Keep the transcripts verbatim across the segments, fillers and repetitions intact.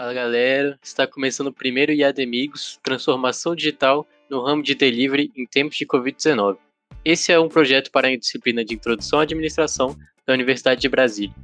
Fala galera, está começando o primeiro IADEMIGOS, transformação digital no ramo de delivery em tempos de covid dezenove. Esse é um projeto para a disciplina de Introdução à Administração da Universidade de Brasília.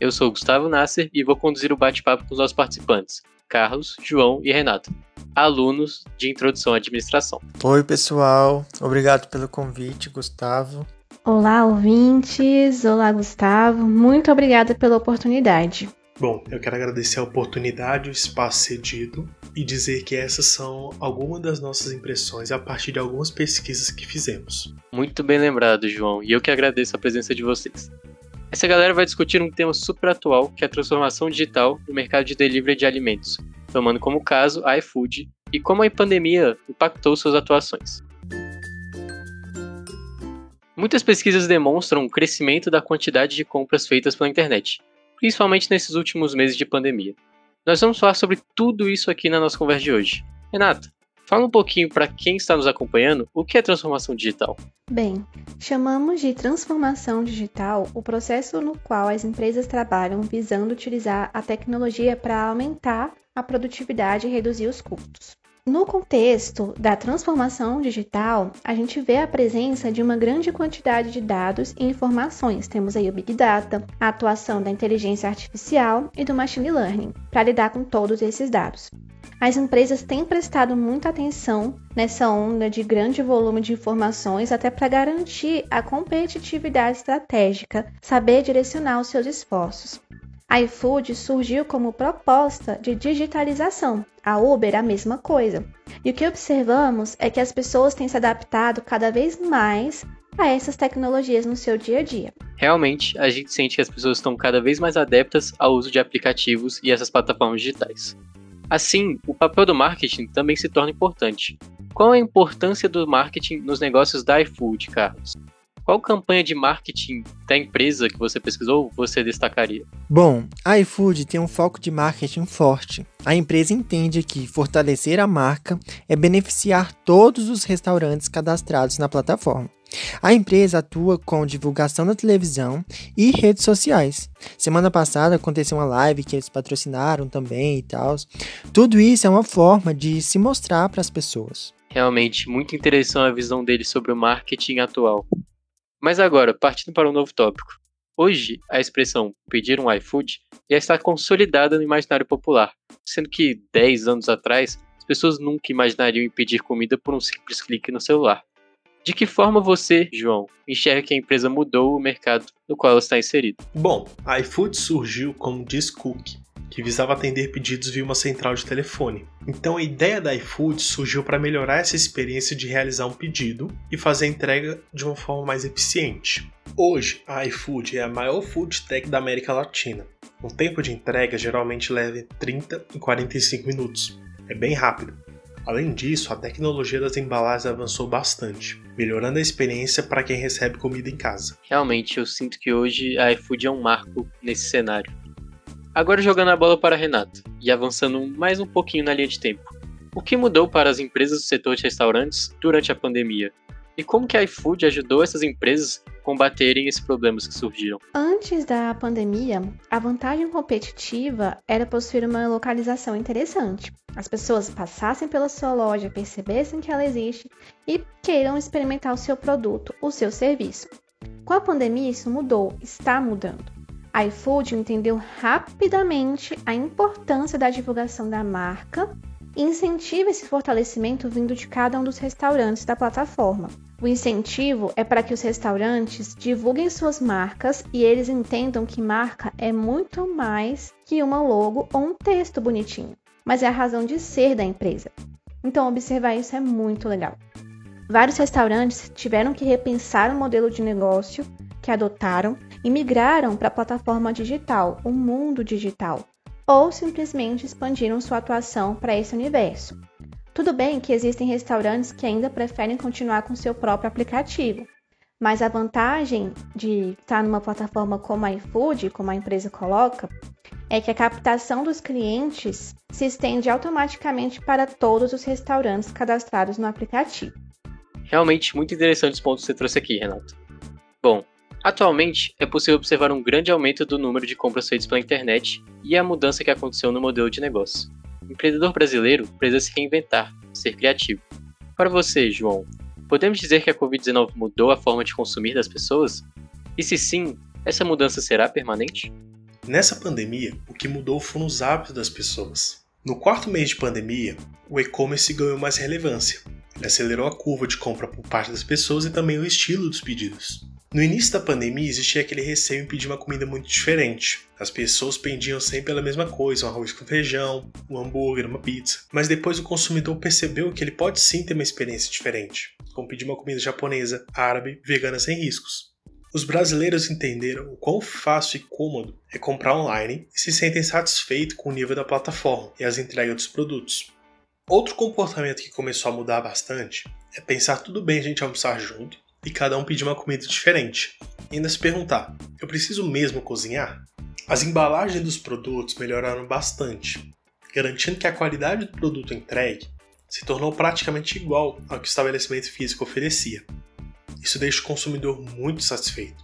Eu sou o Gustavo Nasser e vou conduzir o bate-papo com os nossos participantes, Carlos, João e Renato, alunos de Introdução à Administração. Oi pessoal, obrigado pelo convite, Gustavo. Olá ouvintes, olá Gustavo, muito obrigada pela oportunidade. Bom, eu quero agradecer a oportunidade e o espaço cedido e dizer que essas são algumas das nossas impressões a partir de algumas pesquisas que fizemos. Muito bem lembrado, João, e eu que agradeço a presença de vocês. Essa galera vai discutir um tema super atual, que é a transformação digital no mercado de delivery de alimentos, tomando como caso a iFood e como a pandemia impactou suas atuações. Muitas pesquisas demonstram o crescimento da quantidade de compras feitas pela internet, principalmente nesses últimos meses de pandemia. Nós vamos falar sobre tudo isso aqui na nossa conversa de hoje. Renata, fala um pouquinho para quem está nos acompanhando o que é transformação digital. Bem, chamamos de transformação digital o processo no qual as empresas trabalham visando utilizar a tecnologia para aumentar a produtividade e reduzir os custos. No contexto da transformação digital, a gente vê a presença de uma grande quantidade de dados e informações. Temos aí o Big Data, a atuação da inteligência artificial e do Machine Learning, para lidar com todos esses dados. As empresas têm prestado muita atenção nessa onda de grande volume de informações, até para garantir a competitividade estratégica, saber direcionar os seus esforços. A iFood surgiu como proposta de digitalização, a Uber a mesma coisa. E o que observamos é que as pessoas têm se adaptado cada vez mais a essas tecnologias no seu dia a dia. Realmente, a gente sente que as pessoas estão cada vez mais adeptas ao uso de aplicativos e essas plataformas digitais. Assim, o papel do marketing também se torna importante. Qual é a importância do marketing nos negócios da iFood, Carlos? Qual campanha de marketing da empresa que você pesquisou você destacaria? Bom, a iFood tem um foco de marketing forte. A empresa entende que fortalecer a marca é beneficiar todos os restaurantes cadastrados na plataforma. A empresa atua com divulgação na televisão e redes sociais. Semana passada aconteceu uma live que eles patrocinaram também e tal. Tudo isso é uma forma de se mostrar para as pessoas. Realmente, muito interessante a visão deles sobre o marketing atual. Mas agora, partindo para um novo tópico. Hoje, a expressão pedir um iFood já está consolidada no imaginário popular, sendo que dez anos atrás, as pessoas nunca imaginariam em pedir comida por um simples clique no celular. De que forma você, João, enxerga que a empresa mudou o mercado no qual ela está inserida? Bom, a iFood surgiu como Disk Cook, que visava atender pedidos via uma central de telefone. Então a ideia da iFood surgiu para melhorar essa experiência de realizar um pedido e fazer a entrega de uma forma mais eficiente. Hoje, a iFood é a maior food tech da América Latina. O tempo de entrega geralmente leva entre trinta e quarenta e cinco minutos. É bem rápido. Além disso, a tecnologia das embalagens avançou bastante, melhorando a experiência para quem recebe comida em casa. Realmente, eu sinto que hoje a iFood é um marco nesse cenário. Agora jogando a bola para a Renata e avançando mais um pouquinho na linha de tempo. O que mudou para as empresas do setor de restaurantes durante a pandemia? E como que a iFood ajudou essas empresas a combaterem esses problemas que surgiram? Antes da pandemia, a vantagem competitiva era possuir uma localização interessante. As pessoas passassem pela sua loja, percebessem que ela existe e queiram experimentar o seu produto, o seu serviço. Com a pandemia, isso mudou, está mudando. A iFood entendeu rapidamente a importância da divulgação da marca e incentiva esse fortalecimento vindo de cada um dos restaurantes da plataforma. O incentivo é para que os restaurantes divulguem suas marcas e eles entendam que marca é muito mais que uma logo ou um texto bonitinho, mas é a razão de ser da empresa. Então, observar isso é muito legal. Vários restaurantes tiveram que repensar o modelo de negócio que adotaram e migraram para a plataforma digital, o mundo digital, ou simplesmente expandiram sua atuação para esse universo. Tudo bem que existem restaurantes que ainda preferem continuar com seu próprio aplicativo, mas a vantagem de estar numa plataforma como a iFood, como a empresa coloca, é que a captação dos clientes se estende automaticamente para todos os restaurantes cadastrados no aplicativo. Realmente muito interessante os pontos que você trouxe aqui, Renato. Bom, Atualmente, é possível observar um grande aumento do número de compras feitas pela internet e a mudança que aconteceu no modelo de negócio. O empreendedor brasileiro precisa se reinventar, ser criativo. Para você, João, podemos dizer que a covid dezenove mudou a forma de consumir das pessoas? E se sim, essa mudança será permanente? Nessa pandemia, o que mudou foram os hábitos das pessoas. No quarto mês de pandemia, o e-commerce ganhou mais relevância. Ele acelerou a curva de compra por parte das pessoas e também o estilo dos pedidos. No início da pandemia, existia aquele receio em pedir uma comida muito diferente. As pessoas pendiam sempre pela mesma coisa, um arroz com feijão, um hambúrguer, uma pizza. Mas depois o consumidor percebeu que ele pode sim ter uma experiência diferente, como pedir uma comida japonesa, árabe, vegana sem riscos. Os brasileiros entenderam o quão fácil e cômodo é comprar online e se sentem satisfeitos com o nível da plataforma e as entregas dos produtos. Outro comportamento que começou a mudar bastante é pensar tudo bem a gente almoçar junto, e cada um pedir uma comida diferente, e ainda se perguntar, eu preciso mesmo cozinhar? As embalagens dos produtos melhoraram bastante, garantindo que a qualidade do produto entregue se tornou praticamente igual ao que o estabelecimento físico oferecia. Isso deixa o consumidor muito satisfeito.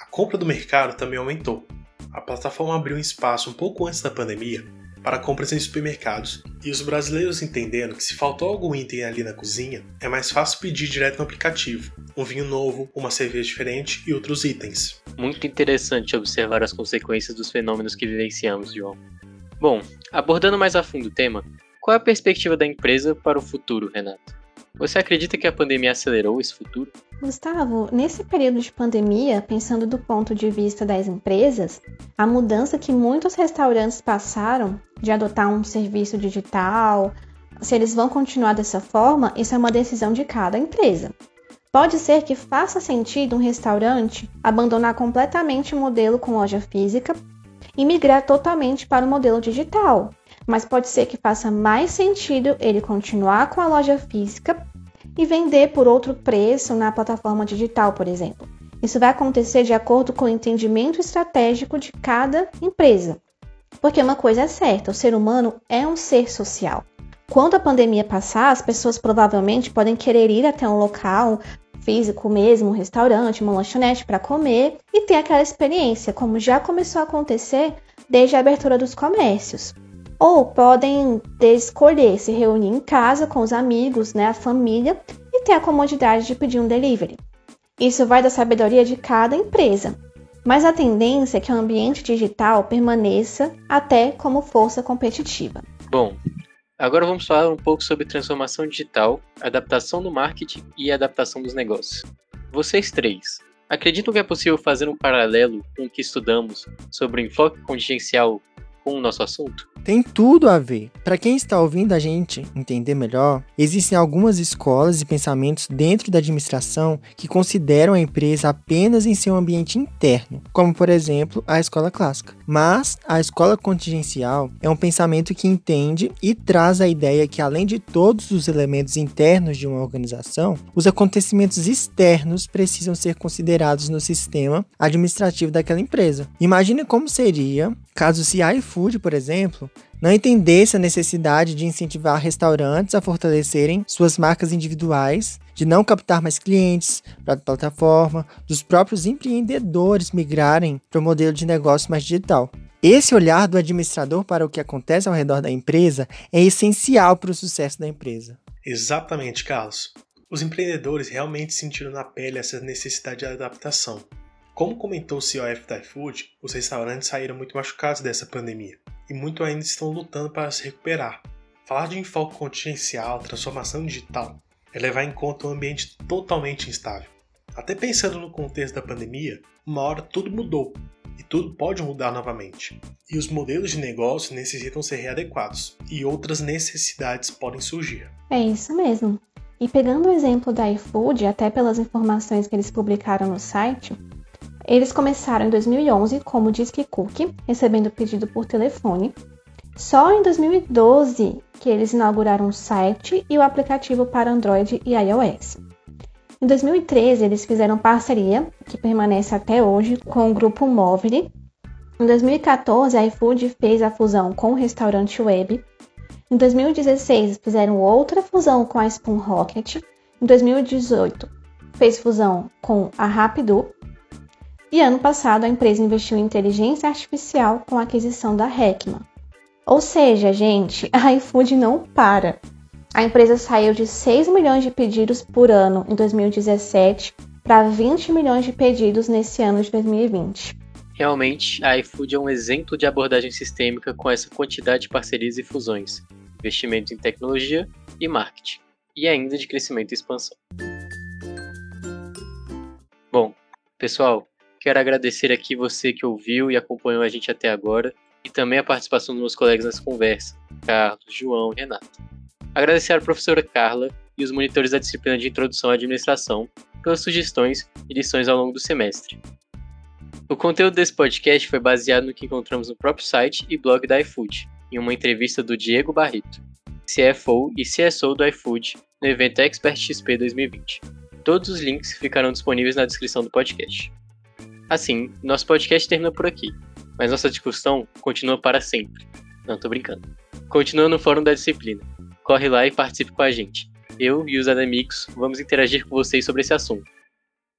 A compra do mercado também aumentou. A plataforma abriu um espaço um pouco antes da pandemia para compras em supermercados, e os brasileiros entenderam que se faltou algum item ali na cozinha, é mais fácil pedir direto no aplicativo, um vinho novo, uma cerveja diferente e outros itens. Muito interessante observar as consequências dos fenômenos que vivenciamos, João. Bom, abordando mais a fundo o tema, qual é a perspectiva da empresa para o futuro, Renato? Você acredita que a pandemia acelerou esse futuro? Gustavo, nesse período de pandemia, pensando do ponto de vista das empresas, a mudança que muitos restaurantes passaram de adotar um serviço digital, se eles vão continuar dessa forma, isso é uma decisão de cada empresa. Pode ser que faça sentido um restaurante abandonar completamente o modelo com loja física e migrar totalmente para o modelo digital. Mas pode ser que faça mais sentido ele continuar com a loja física e vender por outro preço na plataforma digital, por exemplo. Isso vai acontecer de acordo com o entendimento estratégico de cada empresa. Porque uma coisa é certa, o ser humano é um ser social. Quando a pandemia passar, as pessoas provavelmente podem querer ir até um local físico mesmo, um restaurante, uma lanchonete para comer e ter aquela experiência, como já começou a acontecer desde a abertura dos comércios. Ou podem escolher se reunir em casa com os amigos, né, a família, e ter a comodidade de pedir um delivery. Isso vai da sabedoria de cada empresa, mas a tendência é que o ambiente digital permaneça até como força competitiva. Bom, agora vamos falar um pouco sobre transformação digital, adaptação do marketing e adaptação dos negócios. Vocês três, acreditam que é possível fazer um paralelo com o que estudamos sobre o enfoque contingencial com o nosso assunto? Tem tudo a ver. Para quem está ouvindo a gente entender melhor, existem algumas escolas e pensamentos dentro da administração que consideram a empresa apenas em seu ambiente interno, como, por exemplo, a escola clássica. Mas a escola contingencial é um pensamento que entende e traz a ideia que, além de todos os elementos internos de uma organização, os acontecimentos externos precisam ser considerados no sistema administrativo daquela empresa. Imagina como seria caso se a iFood, por exemplo, não entendesse a necessidade de incentivar restaurantes a fortalecerem suas marcas individuais, de não captar mais clientes para a plataforma, dos próprios empreendedores migrarem para o modelo de negócio mais digital. Esse olhar do administrador para o que acontece ao redor da empresa é essencial para o sucesso da empresa. Exatamente, Carlos. Os empreendedores realmente sentiram na pele essa necessidade de adaptação. Como comentou o C E O F da iFood, os restaurantes saíram muito machucados dessa pandemia. E muitos ainda estão lutando para se recuperar. Falar de enfoque contingencial, transformação digital, é levar em conta um ambiente totalmente instável. Até pensando no contexto da pandemia, uma hora tudo mudou, e tudo pode mudar novamente. E os modelos de negócio necessitam ser readequados, e outras necessidades podem surgir. É isso mesmo. E pegando o exemplo da iFood, até pelas informações que eles publicaram no site, eles começaram em dois mil e onze como Disque Cookie, recebendo pedido por telefone. Só em dois mil e doze que eles inauguraram o site e o aplicativo para Android e iOS. Em dois mil e treze eles fizeram parceria, que permanece até hoje, com o grupo Moviri. Em dois mil e quatorze a iFood fez a fusão com o Restaurante Web. Em dois mil e dezesseis fizeram outra fusão com a Spoon Rocket. Em dois mil e dezoito fez fusão com a Rapidoo. E ano passado a empresa investiu em inteligência artificial com a aquisição da Recma. Ou seja, gente, a iFood não para. A empresa saiu de seis milhões de pedidos por ano em dois mil e dezessete para vinte milhões de pedidos nesse ano de dois mil e vinte. Realmente, a iFood é um exemplo de abordagem sistêmica com essa quantidade de parcerias e fusões, investimentos em tecnologia e marketing, e ainda de crescimento e expansão. Bom, pessoal, quero agradecer aqui você que ouviu e acompanhou a gente até agora, e também a participação dos meus colegas nessa conversa, Carlos, João e Renata. Agradecer à professora Carla e os monitores da disciplina de Introdução à Administração pelas sugestões e lições ao longo do semestre. O conteúdo desse podcast foi baseado no que encontramos no próprio site e blog da iFood, em uma entrevista do Diego Barreto, C F O e C S O do iFood, no evento Expert X P dois mil e vinte. Todos os links ficarão disponíveis na descrição do podcast. Assim, nosso podcast termina por aqui, mas nossa discussão continua para sempre. Não, tô brincando. Continua no fórum da disciplina. Corre lá e participe com a gente. Eu e os Ademigos vamos interagir com vocês sobre esse assunto.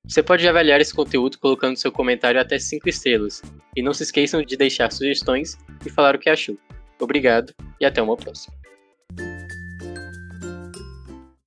Você pode avaliar esse conteúdo colocando seu comentário até cinco estrelas. E não se esqueçam de deixar sugestões e falar o que achou. Obrigado e até uma próxima.